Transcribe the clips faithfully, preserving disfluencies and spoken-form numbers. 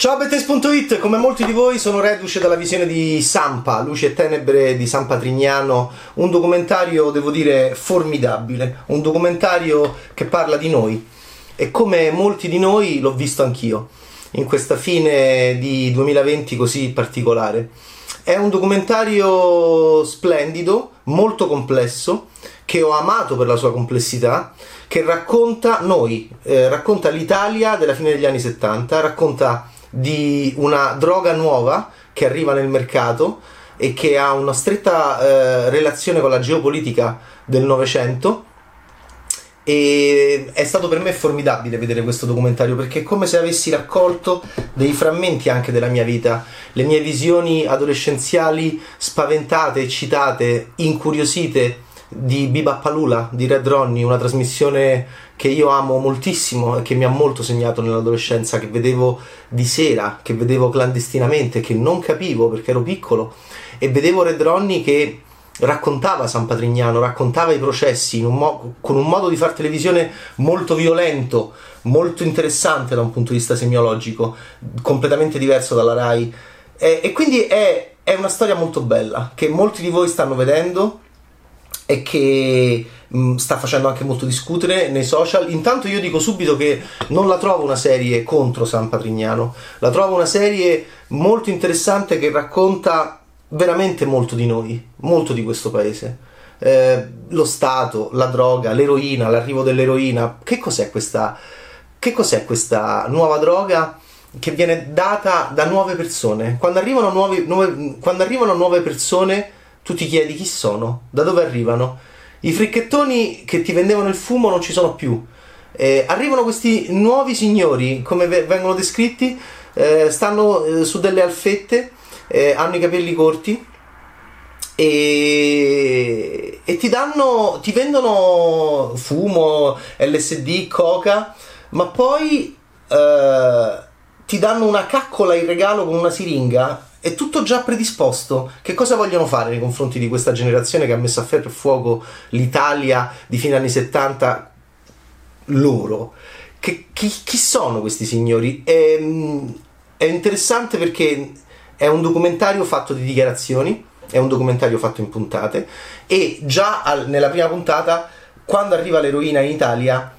Ciao bettes punto it, come molti di voi sono reduce dalla visione di Sampa, Luce e tenebre di San Patrignano, un documentario, devo dire, formidabile, un documentario che parla di noi e come molti di noi l'ho visto anch'io in questa fine di duemilaventi così particolare. È un documentario splendido, molto complesso, che ho amato per la sua complessità, che racconta noi, eh, racconta l'Italia della fine degli anni settanta, racconta di una droga nuova che arriva nel mercato e che ha una stretta eh, relazione con la geopolitica del Novecento, e è stato per me formidabile vedere questo documentario perché è come se avessi raccolto dei frammenti anche della mia vita, le mie visioni adolescenziali spaventate, eccitate, incuriosite di Bibà Pàlula, di Red Ronnie, una trasmissione che io amo moltissimo e che mi ha molto segnato nell'adolescenza, che vedevo di sera, che vedevo clandestinamente, che non capivo perché ero piccolo, e vedevo Red Ronnie che raccontava San Patrignano, raccontava i processi in un mo- con un modo di far televisione molto violento, molto interessante da un punto di vista semiologico, completamente diverso dalla Rai, e, e quindi è, è una storia molto bella che molti di voi stanno vedendo e che mh, sta facendo anche molto discutere nei social. Intanto io dico subito che non la trovo una serie contro San Patrignano, la trovo una serie molto interessante che racconta veramente molto di noi, molto di questo paese, eh, lo Stato, la droga, l'eroina, l'arrivo dell'eroina. Che cos'è questa, che cos'è questa nuova droga che viene data da nuove persone? Quando arrivano nuove, nuove, quando arrivano nuove persone tu ti chiedi chi sono, da dove arrivano. I fricchettoni che ti vendevano il fumo non ci sono più, eh, arrivano questi nuovi signori, come vengono descritti, eh, stanno eh, su delle alfette, eh, hanno i capelli corti e, e ti danno, ti vendono fumo, L S D, coca, ma poi eh, ti danno una caccola in regalo con una siringa. È tutto già predisposto. Che cosa vogliono fare nei confronti di questa generazione che ha messo a ferro e fuoco l'Italia di fine anni settanta? Loro. Che, chi, chi sono questi signori? È, è interessante perché è un documentario fatto di dichiarazioni, è un documentario fatto in puntate, e già al, nella prima puntata, quando arriva l'eroina in Italia,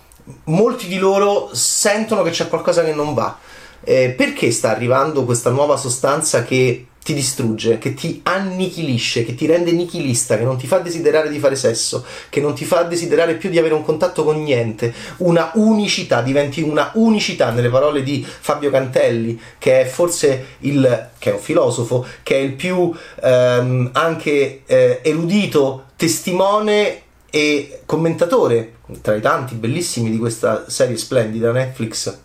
molti di loro sentono che c'è qualcosa che non va. Eh, perché sta arrivando questa nuova sostanza che ti distrugge, che ti annichilisce, che ti rende nichilista, che non ti fa desiderare di fare sesso, che non ti fa desiderare più di avere un contatto con niente, una unicità, diventi una unicità, nelle parole di Fabio Cantelli, che è forse il, che è un filosofo, che è il più ehm, anche eh, erudito testimone e commentatore tra i tanti bellissimi di questa serie splendida Netflix,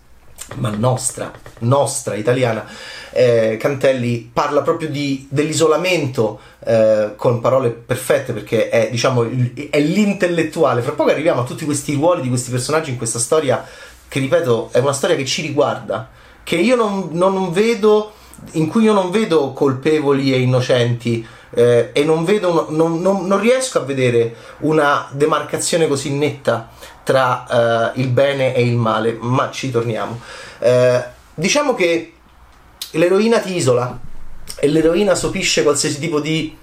ma nostra, nostra, italiana. eh, Cantelli parla proprio di, dell'isolamento eh, con parole perfette, perché è, diciamo, il, è l'intellettuale. Fra poco arriviamo a tutti questi ruoli di questi personaggi in questa storia che, ripeto, è una storia che ci riguarda, che io non, non, non vedo, in cui io non vedo colpevoli e innocenti, eh, e non, vedo, non, non, non riesco a vedere una demarcazione così netta tra uh, il bene e il male, ma ci torniamo. Uh, diciamo che l'eroina ti isola e l'eroina sopisce qualsiasi tipo di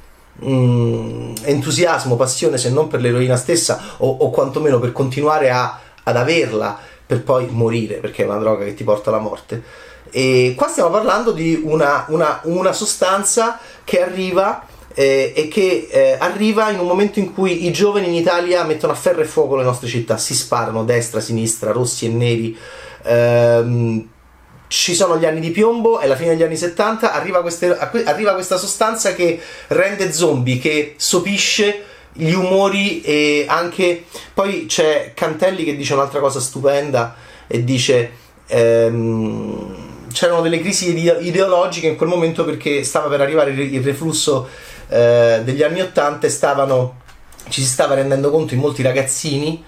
mm, entusiasmo, passione, se non per l'eroina stessa, o, o quantomeno per continuare a, ad averla, per poi morire, perché è una droga che ti porta alla morte. E qua stiamo parlando di una, una, una sostanza che arriva Eh, e che eh, arriva in un momento in cui i giovani in Italia mettono a ferro e fuoco le nostre città, si sparano destra, sinistra, rossi e neri. Ehm, ci sono gli anni di piombo, è la fine degli anni settanta, arriva, queste, arriva questa sostanza che rende zombie, che sopisce gli umori. E anche poi c'è Cantelli che dice un'altra cosa stupenda, e dice ehm, c'erano delle crisi ideologiche in quel momento, perché stava per arrivare il reflusso eh, degli anni ottanta, stavano, ci si stava rendendo conto in molti ragazzini,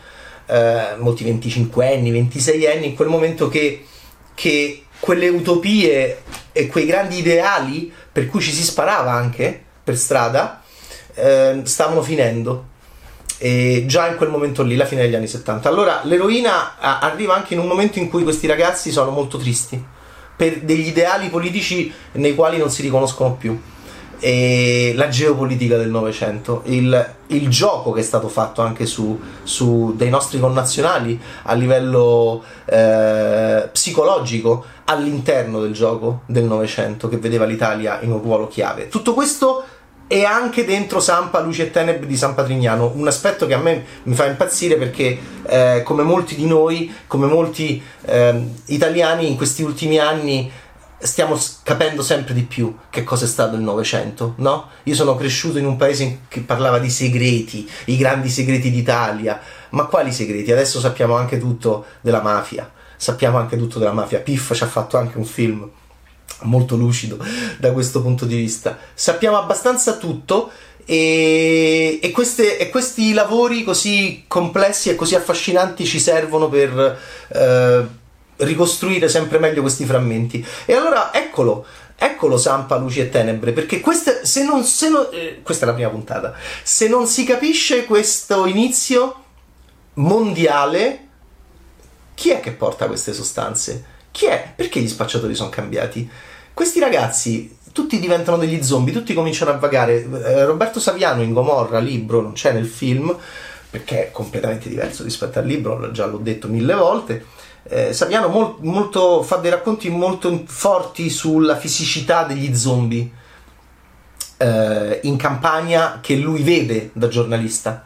eh, molti venticinquenni, ventiseienni, in quel momento che, che quelle utopie e quei grandi ideali per cui ci si sparava anche per strada eh, stavano finendo. E già in quel momento lì, la fine degli anni settanta. Allora l'eroina arriva anche in un momento in cui questi ragazzi sono molto tristi, per degli ideali politici nei quali non si riconoscono più, e la geopolitica del Novecento, il, il gioco che è stato fatto anche su, su dei nostri connazionali a livello eh, psicologico all'interno del gioco del Novecento, che vedeva l'Italia in un ruolo chiave. Tutto questo è anche dentro Sampa, Luce e tenebre di San Patrignano, un aspetto che a me mi fa impazzire perché eh, come molti di noi, come molti eh, italiani in questi ultimi anni, stiamo capendo sempre di più che cosa è stato il Novecento, no? Io sono cresciuto in un paese che parlava di segreti, i grandi segreti d'Italia, ma quali segreti? Adesso sappiamo anche tutto della mafia, sappiamo anche tutto della mafia, Piff ci ha fatto anche un film molto lucido da questo punto di vista, sappiamo abbastanza tutto. E, e, queste, e questi lavori così complessi e così affascinanti ci servono per... Eh, ricostruire sempre meglio questi frammenti. E allora eccolo, eccolo Sampa, Luci e tenebre, perché queste, se non, se non, eh, questa è la prima puntata, se non si capisce questo inizio mondiale, chi è che porta queste sostanze? Chi è? Perché gli spacciatori sono cambiati? Questi ragazzi tutti diventano degli zombie, tutti cominciano a vagare. eh, Roberto Saviano in Gomorra, libro, non c'è nel film perché è completamente diverso rispetto al libro, già l'ho detto mille volte. Eh, Saviano molt, molto, fa dei racconti molto forti sulla fisicità degli zombie eh, in campagna, che lui vede da giornalista,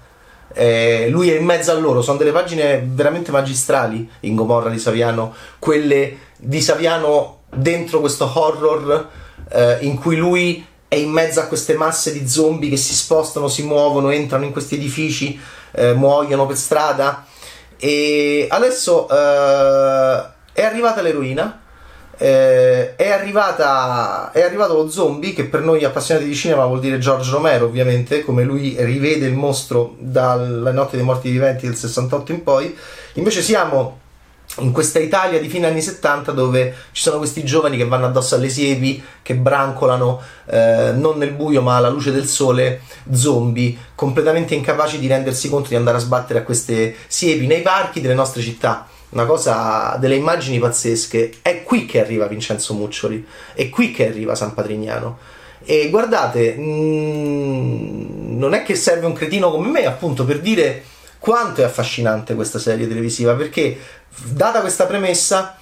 eh, lui è in mezzo a loro. Sono delle pagine veramente magistrali in Gomorra di Saviano, quelle di Saviano dentro questo horror eh, in cui lui è in mezzo a queste masse di zombie che si spostano, si muovono, entrano in questi edifici, eh, muoiono per strada. E adesso eh, è arrivata l'eroina, eh, è, arrivata, è arrivato lo zombie, che per noi appassionati di cinema vuol dire George Romero, ovviamente, come lui rivede il mostro dalla Notte dei Morti Viventi del sessantotto in poi. Invece siamo in questa Italia di fine anni settanta, dove ci sono questi giovani che vanno addosso alle siepi, che brancolano eh, non nel buio ma alla luce del sole, zombie completamente incapaci di rendersi conto di andare a sbattere a queste siepi nei parchi delle nostre città. Una cosa, delle immagini pazzesche. È qui che arriva Vincenzo Muccioli, è qui che arriva San Patrignano. E guardate, mh, non è che serve un cretino come me, appunto, per dire quanto è affascinante questa serie televisiva, perché data questa premessa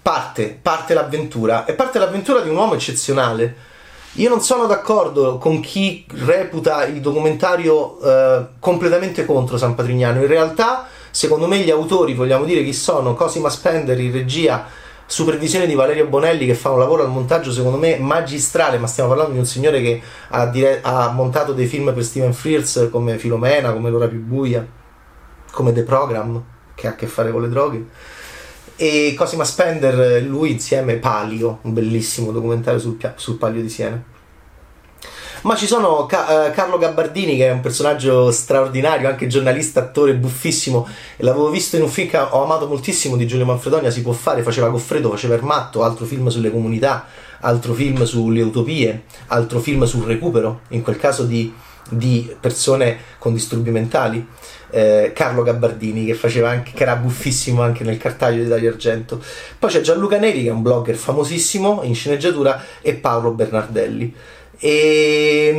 parte, parte l'avventura, e parte l'avventura di un uomo eccezionale. Io non sono d'accordo con chi reputa il documentario eh, completamente contro San Patrignano. In realtà, secondo me, gli autori, vogliamo dire chi sono, Cosima Spender in regia, supervisione di Valerio Bonelli, che fa un lavoro al montaggio secondo me magistrale, ma stiamo parlando di un signore che ha, dire- ha montato dei film per Steven Frears come Filomena, come L'ora più buia, come The Program, che ha a che fare con le droghe, e Cosima Spender, lui insieme Palio, un bellissimo documentario sul, sul Palio di Siena. Ma ci sono Ca- Carlo Gabardini, che è un personaggio straordinario, anche giornalista, attore, buffissimo. L'avevo visto in un film che ho amato moltissimo di Giulio Manfredonia, Si può fare, faceva Goffredo, faceva il matto, altro film sulle comunità, altro film sulle utopie, altro film sul recupero, in quel caso di, di persone con disturbi mentali. Eh, Carlo Gabardini, che faceva anche, che era buffissimo anche nel Cartaglio di Dario Argento. Poi c'è Gianluca Neri, che è un blogger famosissimo in sceneggiatura, e Paolo Bernardelli. E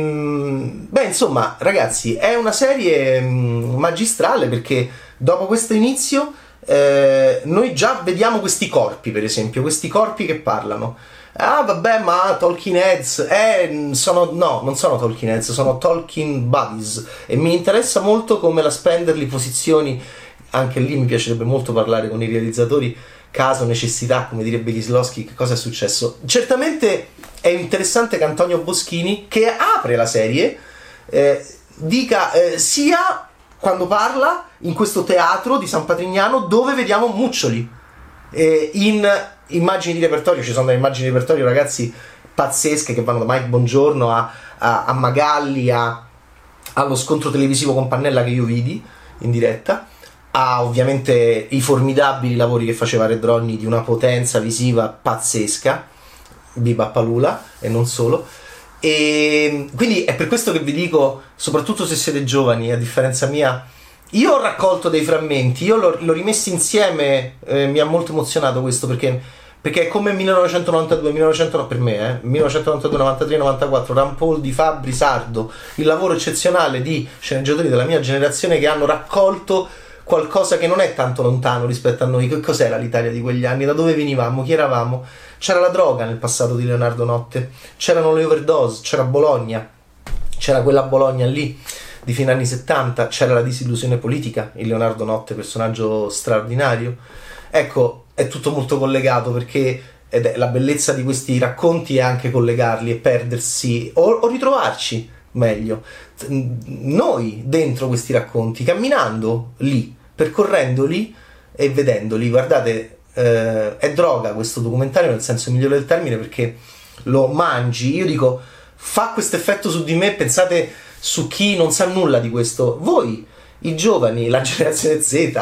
beh, insomma, ragazzi, è una serie magistrale, perché dopo questo inizio eh, noi già vediamo questi corpi, per esempio, questi corpi che parlano. Ah vabbè, ma Talking Heads, eh, sono, no, non sono Talking Heads, sono Talking Bodies, e mi interessa molto come la Spender li posizioni. Anche lì mi piacerebbe molto parlare con i realizzatori, caso, necessità, come direbbe Kieslowski, che cosa è successo. Certamente è interessante che Antonio Boschini, che apre la serie, eh, dica eh, sia quando parla in questo teatro di San Patrignano, dove vediamo Muccioli, eh, in... immagini di repertorio. Ci sono delle immagini di repertorio, ragazzi, pazzesche, che vanno da Mike Bongiorno a, a, a Magalli, a, allo scontro televisivo con Pannella che io vidi in diretta, a ovviamente i formidabili lavori che faceva Red Ronnie, di una potenza visiva pazzesca, Bibà Pàlula e non solo. E quindi è per questo che vi dico, soprattutto se siete giovani, a differenza mia, io ho raccolto dei frammenti, io l'ho, l'ho rimesso insieme, eh, mi ha molto emozionato questo, perché perché è come millenovecentonovantadue, millenovecentonovantatré per me, eh? millenovecentonovantadue, novantatré, novantaquattro, Rampoldi, Fabri, Sardo, il lavoro eccezionale di sceneggiatori della mia generazione che hanno raccolto qualcosa che non è tanto lontano rispetto a noi. Che cos'era l'Italia di quegli anni? Da dove venivamo? Chi eravamo? C'era la droga nel passato di Leonardo Notte, c'erano le overdose, c'era Bologna, c'era quella Bologna lì di fine anni settanta, c'era la disillusione politica in Leonardo Notte, personaggio straordinario. Ecco, è tutto molto collegato, perché ed è la bellezza di questi racconti è anche collegarli e perdersi o, o ritrovarci meglio noi dentro questi racconti, camminando lì, percorrendoli e vedendoli. Guardate, eh, è droga questo documentario nel senso migliore del termine, perché lo mangi. Io dico, fa questo effetto su di me. Pensate su chi non sa nulla di questo, voi, i giovani, la generazione Z,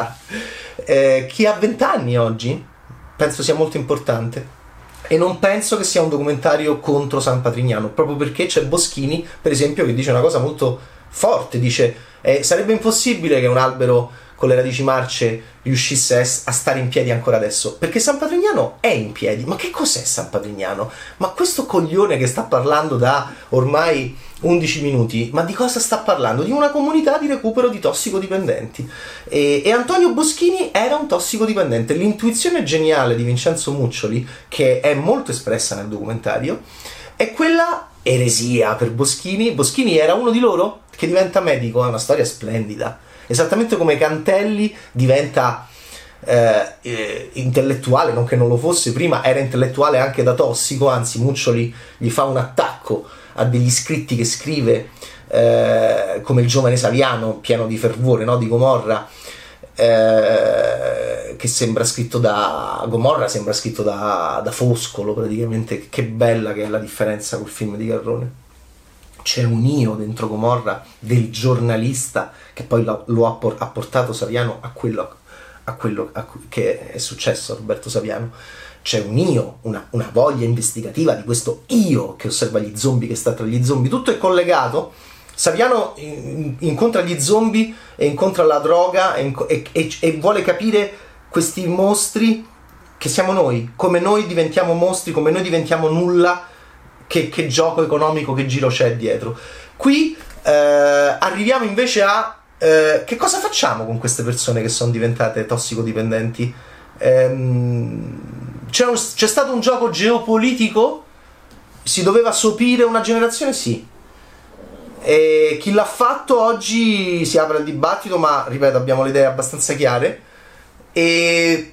Eh, chi ha vent'anni oggi, penso sia molto importante, e non penso che sia un documentario contro San Patrignano, proprio perché c'è Boschini, per esempio, che dice una cosa molto forte, dice eh, sarebbe impossibile che un albero con le radici marce riuscisse a stare in piedi ancora adesso, perché San Patrignano è in piedi. Ma che cos'è San Patrignano? Ma questo coglione che sta parlando da ormai undici minuti, ma di cosa sta parlando? Di una comunità di recupero di tossicodipendenti, e, e Antonio Boschini era un tossicodipendente. L'intuizione geniale di Vincenzo Muccioli, che è molto espressa nel documentario, è quella eresia per Boschini. Boschini era uno di loro che diventa medico, è una storia splendida, esattamente come Cantelli diventa eh, intellettuale, non che non lo fosse prima, era intellettuale anche da tossico, anzi Muccioli gli fa un attacco a degli scritti che scrive, eh, come il giovane Saviano, pieno di fervore, no? Di Gomorra, eh, che sembra scritto da Gomorra, sembra scritto da, da Foscolo praticamente. Che bella che è la differenza col film di Garrone. C'è un io dentro Gomorra del giornalista, che poi lo, lo ha, por- ha portato Saviano a quello, a quello a cui, che è successo a Roberto Saviano. C'è un io, una, una voglia investigativa di questo io che osserva gli zombie, che sta tra gli zombie. Tutto è collegato. Saviano in, incontra gli zombie e incontra la droga e, e, e, e vuole capire questi mostri che siamo noi, come noi diventiamo mostri, come noi diventiamo nulla, che, che gioco economico, che giro c'è dietro. Qui eh, arriviamo invece a eh, che cosa facciamo con queste persone che sono diventate tossicodipendenti. Ehm... C'è, un, c'è stato un gioco geopolitico? Si doveva sopire una generazione? Sì. E chi l'ha fatto oggi si apre il dibattito, ma ripeto, abbiamo le idee abbastanza chiare. E...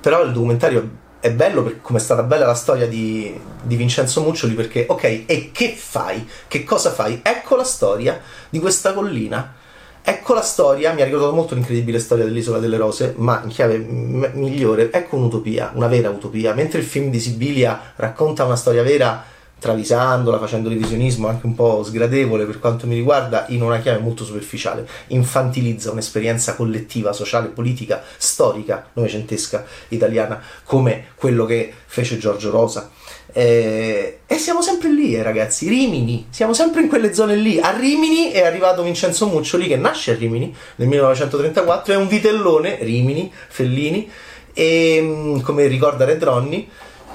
però il documentario è bello, per come è stata bella la storia di, di Vincenzo Muccioli, perché, ok, e che fai? Che cosa fai? Ecco la storia di questa collina. Ecco la storia, mi ha ricordato molto l'incredibile storia dell'Isola delle Rose, ma in chiave migliore. Ecco un'utopia, una vera utopia. Mentre il film di Sibilia racconta una storia vera, travisandola, facendo revisionismo anche un po' sgradevole per quanto mi riguarda, in una chiave molto superficiale, infantilizza un'esperienza collettiva, sociale, politica, storica, novecentesca, italiana, come quello che fece Giorgio Rosa. Eh, e siamo sempre lì, eh, ragazzi. Rimini, siamo sempre in quelle zone lì. A Rimini è arrivato Vincenzo Muccioli, che nasce a Rimini nel millenovecentotrentaquattro, è un vitellone, Rimini, Fellini, e, come ricorda Red Ronnie,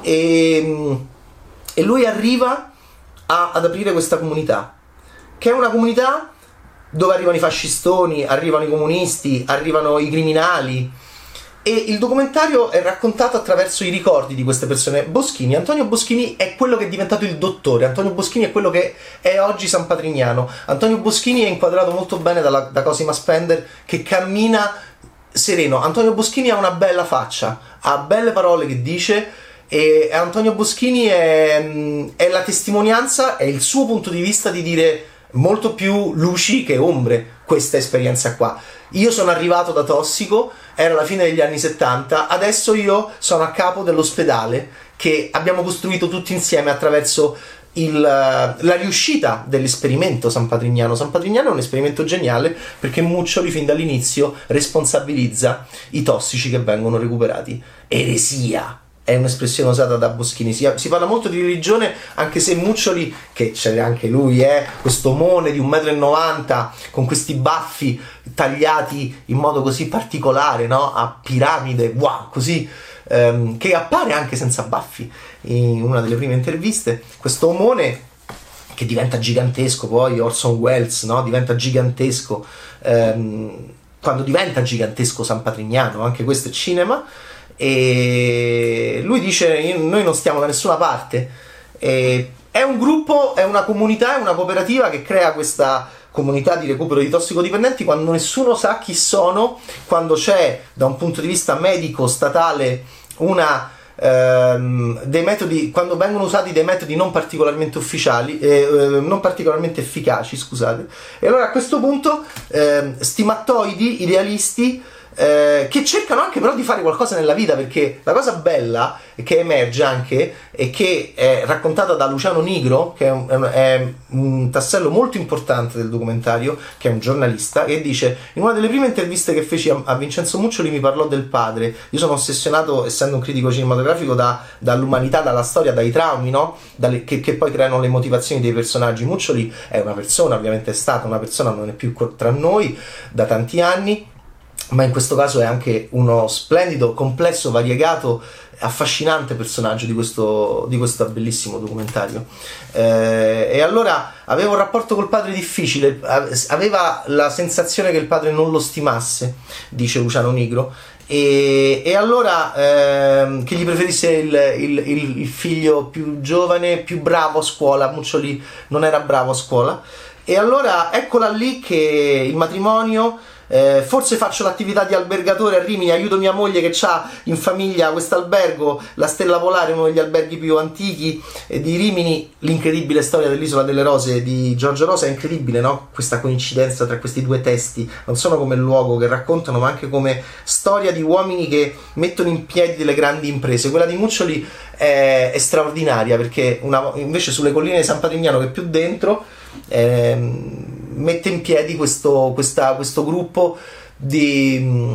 e, e lui arriva a, ad aprire questa comunità, che è una comunità dove arrivano i fascistoni, arrivano i comunisti, arrivano i criminali. E il documentario è raccontato attraverso i ricordi di queste persone. Boschini, Antonio Boschini è quello che è diventato il dottore, Antonio Boschini è quello che è oggi San Patrignano, Antonio Boschini è inquadrato molto bene dalla, da Cosima Spender, che cammina sereno. Antonio Boschini ha una bella faccia, ha belle parole che dice, e Antonio Boschini è, è la testimonianza, è il suo punto di vista di dire molto più luci che ombre questa esperienza qua. Io sono arrivato da tossico, era la fine degli anni settanta, adesso io sono a capo dell'ospedale che abbiamo costruito tutti insieme attraverso il, la riuscita dell'esperimento San Patrignano. San Patrignano è un esperimento geniale, perché Muccioli fin dall'inizio responsabilizza i tossici che vengono recuperati. Eresia! è un'espressione usata da Boschini. Si, si parla molto di religione, anche se Muccioli, che c'è anche lui, è eh, questo omone di un metro e novanta con questi baffi tagliati in modo così particolare, no? A piramide, wow, così, ehm, che appare anche senza baffi in una delle prime interviste, questo omone che diventa gigantesco. Poi Orson Welles, no? Diventa gigantesco, ehm, quando diventa gigantesco San Patrignano, anche questo è cinema. E lui dice: noi non stiamo da nessuna parte. E è un gruppo, è una comunità, è una cooperativa che crea questa comunità di recupero di tossicodipendenti quando nessuno sa chi sono, quando c'è da un punto di vista medico statale una ehm, dei metodi, quando vengono usati dei metodi non particolarmente ufficiali, eh, eh, non particolarmente efficaci, scusate. E allora a questo punto eh, stimattoidi idealisti Eh, che cercano anche però di fare qualcosa nella vita, perché la cosa bella che emerge anche e che è raccontata da Luciano Nigro, che è un, è un tassello molto importante del documentario, che è un giornalista, che dice: in una delle prime interviste che feci a, a Vincenzo Muccioli mi parlò del padre. Io sono ossessionato, essendo un critico cinematografico, da, dall'umanità, dalla storia, dai traumi, no? Dalle, che, che poi creano le motivazioni dei personaggi. Muccioli è una persona, ovviamente è stata una persona, non è più tra noi da tanti anni, ma in questo caso è anche uno splendido, complesso, variegato, affascinante personaggio di questo, di questo bellissimo documentario. Eh, e allora aveva un rapporto col padre difficile, aveva la sensazione che il padre non lo stimasse, dice Luciano Nigro, e, e allora ehm, che gli preferisse il, il, il figlio più giovane, più bravo a scuola. Muccioli non era bravo a scuola, e allora eccola lì che il matrimonio... Eh, forse faccio l'attività di albergatore a Rimini, aiuto mia moglie che ha in famiglia quest'albergo, la Stella Polare, uno degli alberghi più antichi di Rimini. L'incredibile storia dell'Isola delle Rose di Giorgio Rosa è incredibile, no? Questa coincidenza tra questi due testi, non solo come luogo che raccontano, ma anche come storia di uomini che mettono in piedi delle grandi imprese. Quella di Muccioli è, è straordinaria, perché una, invece sulle colline di San Patrignano, che è più dentro, ehm, mette in piedi questo, questa, questo gruppo di,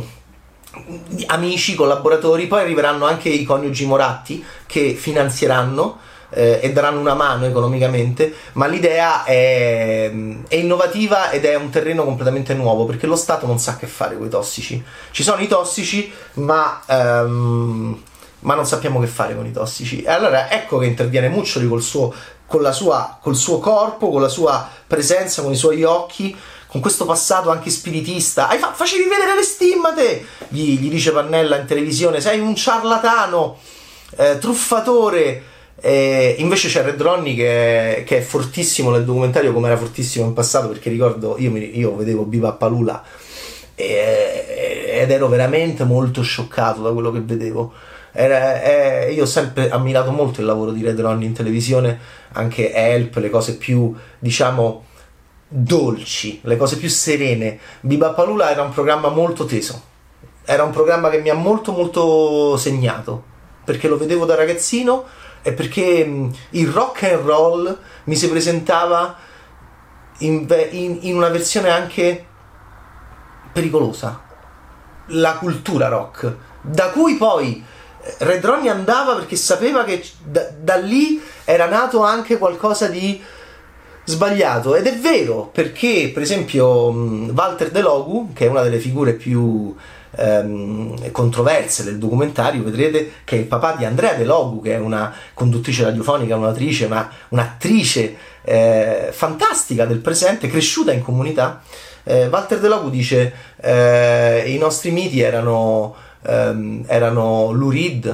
di amici, collaboratori. Poi arriveranno anche i coniugi Moratti, che finanzieranno eh, e daranno una mano economicamente, ma l'idea è, è innovativa ed è un terreno completamente nuovo, perché lo Stato non sa che fare con i tossici. Ci sono i tossici, ma... Um, ma non sappiamo che fare con i tossici. E allora ecco che interviene Muccioli col suo, con la sua, col suo corpo, con la sua presenza, con i suoi occhi, con questo passato anche spiritista. Hai fa- facevi vedere le stimmate, gli, gli dice Pannella in televisione, sei un ciarlatano, eh, truffatore. E invece c'è Red Ronnie che è, che è fortissimo nel documentario, come era fortissimo in passato, perché ricordo, io, mi, io vedevo Bibà Pàlula e, ed ero veramente molto scioccato da quello che vedevo. Era, è, io ho sempre ammirato molto il lavoro di Red Ronnie in televisione, anche Help, le cose più, diciamo, dolci, le cose più serene. Bibà Pàlula era un programma molto teso, era un programma che mi ha molto molto segnato, perché lo vedevo da ragazzino e perché mh, il rock and roll mi si presentava in, in, in una versione anche pericolosa, la cultura rock, da cui poi Red Ronnie andava, perché sapeva che da, da lì era nato anche qualcosa di sbagliato. Ed è vero, perché per esempio Walter Delogu, che è una delle figure più ehm, controverse del documentario, vedrete che è il papà di Andrea Delogu, che è una conduttrice radiofonica, un'attrice, una, un'attrice eh, fantastica del presente, cresciuta in comunità. eh, Walter Delogu dice eh, i nostri miti erano Um, erano Lou Reed,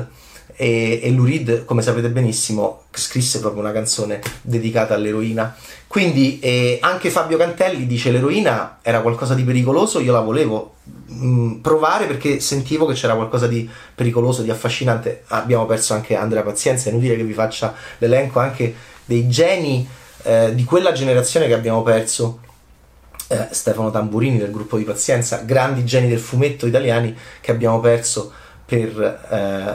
e, e Lou Reed, come sapete benissimo, scrisse proprio una canzone dedicata all'eroina. Quindi eh, anche Fabio Cantelli dice: l'eroina era qualcosa di pericoloso, io la volevo mh, provare perché sentivo che c'era qualcosa di pericoloso, di affascinante. Abbiamo perso anche Andrea Pazienza, è inutile che vi faccia l'elenco anche dei geni eh, di quella generazione che abbiamo perso. Eh, Stefano Tamburini del gruppo di Pazienza, grandi geni del fumetto italiani che abbiamo perso per,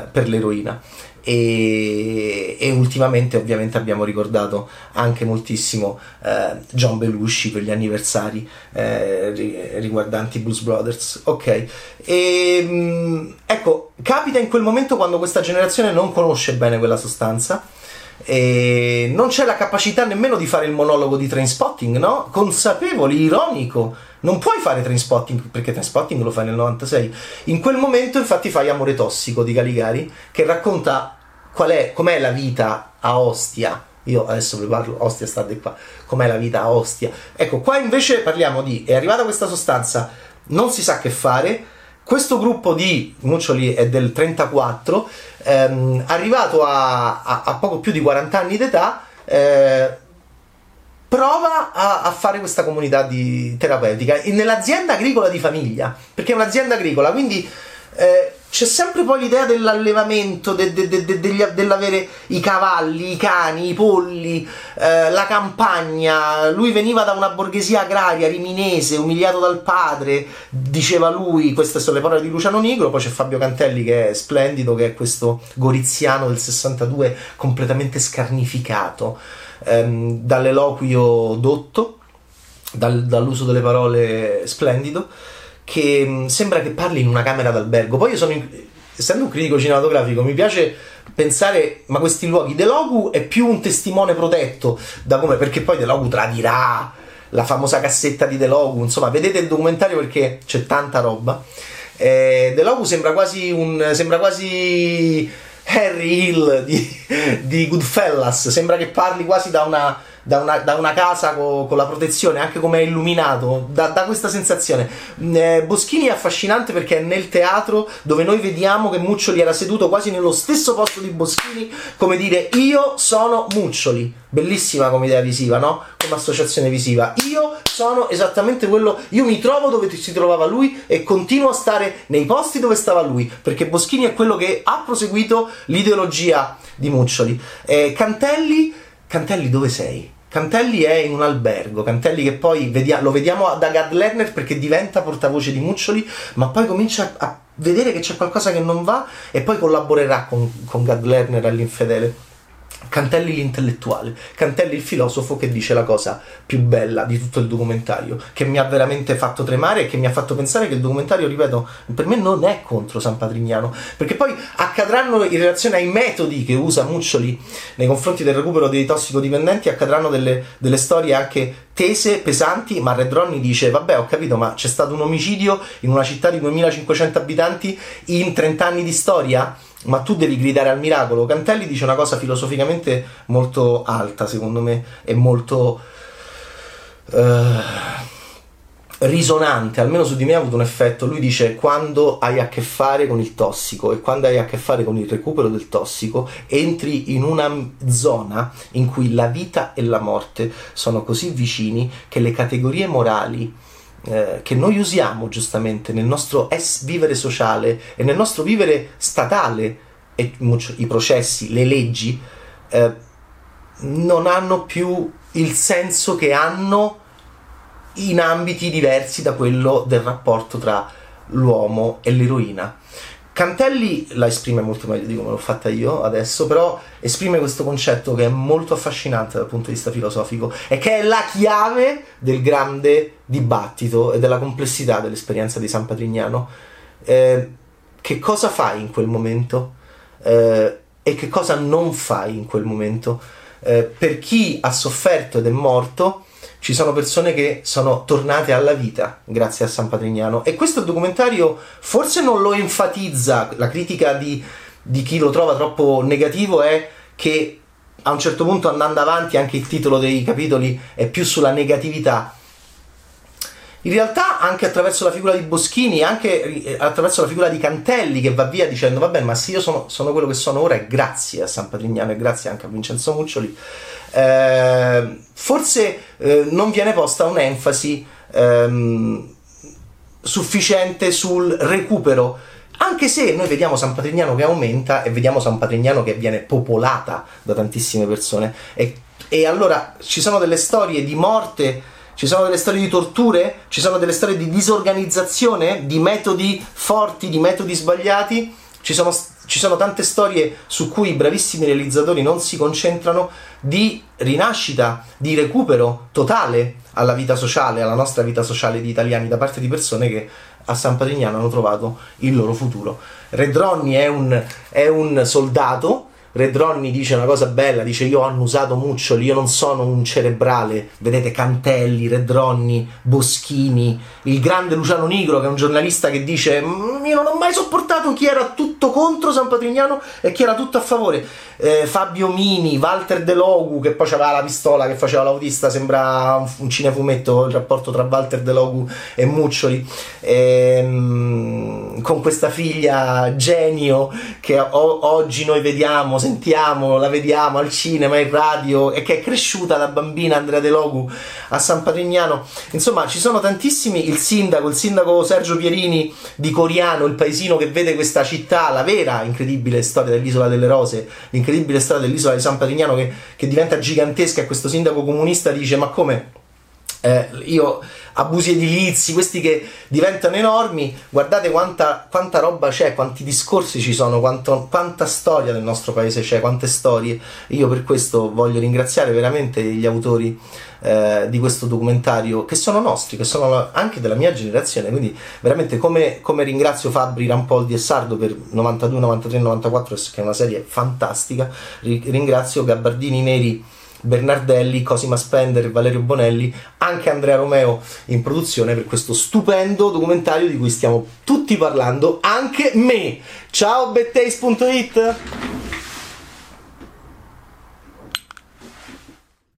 eh, per l'eroina. E, e ultimamente ovviamente abbiamo ricordato anche moltissimo eh, John Belushi per gli anniversari eh, riguardanti Blues Brothers, ok? E, ecco, capita in quel momento quando questa generazione non conosce bene quella sostanza e non c'è la capacità nemmeno di fare il monologo di Trainspotting, no? Consapevoli, ironico. Non puoi fare Trainspotting, perché Trainspotting lo fai nel novantasei. In quel momento infatti fai Amore Tossico di Caligari, che racconta qual è, com'è la vita a Ostia. Io adesso vi parlo, Ostia sta di qua, com'è la vita a Ostia. Ecco, qua invece parliamo di, è arrivata questa sostanza, non si sa che fare. Questo gruppo di Muccioli è del trentaquattro, ehm, arrivato a, a, a poco più di quaranta anni d'età, eh, prova a, a fare questa comunità di, terapeutica e nell'azienda agricola di famiglia, perché è un'azienda agricola, quindi eh, c'è sempre poi l'idea dell'allevamento, de, de, de, de, degli, dell'avere i cavalli, i cani, i polli, eh, la campagna. Lui veniva da una borghesia agraria riminese, umiliato dal padre, diceva lui. Queste sono le parole di Luciano Nigro. Poi c'è Fabio Cantelli che è splendido, che è questo goriziano del sessantadue completamente scarnificato ehm, dall'eloquio dotto, dal, dall'uso delle parole splendido, che sembra che parli in una camera d'albergo. Poi io sono, in, essendo un critico cinematografico, mi piace pensare, ma questi luoghi, Delogu è più un testimone protetto da come, perché poi Delogu tradirà la famosa cassetta di Delogu, insomma vedete il documentario perché c'è tanta roba. eh, Delogu sembra quasi un sembra quasi Harry Hill di, di Goodfellas, sembra che parli quasi da una Da una, da una casa co, con la protezione, anche come è illuminato, da, da questa sensazione. Eh, Boschini è affascinante perché è nel teatro dove noi vediamo che Muccioli era seduto quasi nello stesso posto di Boschini, come dire, io sono Muccioli. Bellissima come idea visiva, no? Come associazione visiva. Io sono esattamente quello, io mi trovo dove si trovava lui e continuo a stare nei posti dove stava lui, perché Boschini è quello che ha proseguito l'ideologia di Muccioli. Eh, Cantelli, Cantelli dove sei? Cantelli è in un albergo, Cantelli che poi vedia- lo vediamo da Gad Lerner perché diventa portavoce di Muccioli, ma poi comincia a vedere che c'è qualcosa che non va e poi collaborerà con, con Gad Lerner all'Infedele. Cantelli l'intellettuale, Cantelli il filosofo che dice la cosa più bella di tutto il documentario, che mi ha veramente fatto tremare e che mi ha fatto pensare che il documentario, ripeto, per me non è contro San Patrignano, perché poi accadranno, in relazione ai metodi che usa Muccioli nei confronti del recupero dei tossicodipendenti, accadranno delle, delle storie anche tese, pesanti, ma Red Ronnie dice vabbè ho capito, ma c'è stato un omicidio in una città di duemilacinquecento abitanti in trenta anni di storia? Ma tu devi gridare al miracolo. Cantelli dice una cosa filosoficamente molto alta, secondo me, e molto uh, risonante, almeno su di me ha avuto un effetto. Lui dice quando hai a che fare con il tossico e quando hai a che fare con il recupero del tossico entri in una zona in cui la vita e la morte sono così vicini che le categorie morali Eh, che noi usiamo giustamente nel nostro es- vivere sociale e nel nostro vivere statale, e muccio- i processi, le leggi eh, non hanno più il senso che hanno in ambiti diversi da quello del rapporto tra l'uomo e l'eroina. Cantelli la esprime molto meglio di come l'ho fatta io adesso, però esprime questo concetto che è molto affascinante dal punto di vista filosofico e che è la chiave del grande dibattito e della complessità dell'esperienza di San Patrignano. Eh, che cosa fai in quel momento? Eh, e che cosa non fai in quel momento? Eh, per chi ha sofferto ed è morto, ci sono persone che sono tornate alla vita grazie a San Patrignano, e questo documentario forse non lo enfatizza. La critica di, di chi lo trova troppo negativo è che a un certo punto, andando avanti, anche il titolo dei capitoli è più sulla negatività. In realtà anche attraverso la figura di Boschini, anche attraverso la figura di Cantelli che va via dicendo vabbè, ma se io sono, sono quello che sono ora è grazie a San Patrignano e grazie anche a Vincenzo Muccioli, eh, forse eh, non viene posta un'enfasi ehm, sufficiente sul recupero, anche se noi vediamo San Patrignano che aumenta e vediamo San Patrignano che viene popolata da tantissime persone, e, e allora ci sono delle storie di morte, ci sono delle storie di torture, ci sono delle storie di disorganizzazione, di metodi forti, di metodi sbagliati, Ci sono, ci sono tante storie su cui i bravissimi realizzatori non si concentrano, di rinascita, di recupero totale alla vita sociale, alla nostra vita sociale di italiani, da parte di persone che a San Patrignano hanno trovato il loro futuro. Red Ronnie è un, è un soldato. Red Ronnie dice una cosa bella, dice: io ho annusato Muccioli, io non sono un cerebrale. Vedete Cantelli, Red Ronnie, Boschini, il grande Luciano Nigro, che è un giornalista che dice: io non ho mai sopportato chi era tutto contro San Patrignano e chi era tutto a favore. eh, Fabio Mini, Walter Delogu, che poi aveva la pistola, che faceva l'autista, sembra un, un cinefumetto il rapporto tra Walter Delogu e Muccioli, ehm, con questa figlia genio che o- oggi noi vediamo, sentiamo, la vediamo al cinema, in radio, e che è cresciuta da bambina, Andrea Delogu, a San Patrignano. Insomma, ci sono tantissimi. Il sindaco, il sindaco Sergio Pierini di Coriano, il paesino che vede questa città, la vera incredibile storia dell'Isola delle Rose, l'incredibile storia dell'Isola di San Patrignano che, che diventa gigantesca, e questo sindaco comunista dice: ma come? Eh, io... abusi edilizi, questi che diventano enormi, guardate quanta, quanta roba c'è, quanti discorsi ci sono, quanto, quanta storia del nostro paese c'è, quante storie. Io per questo voglio ringraziare veramente gli autori eh, di questo documentario, che sono nostri, che sono anche della mia generazione, quindi veramente come, come ringrazio Fabri, Rampoldi e Sardo per novantadue, novantatré, novantaquattro, che è una serie fantastica, ringrazio Gabardini, Neri, Bernardelli, Cosima Spender, Valerio Bonelli, anche Andrea Romeo in produzione, per questo stupendo documentario di cui stiamo tutti parlando, anche me. Ciao bettace punto it.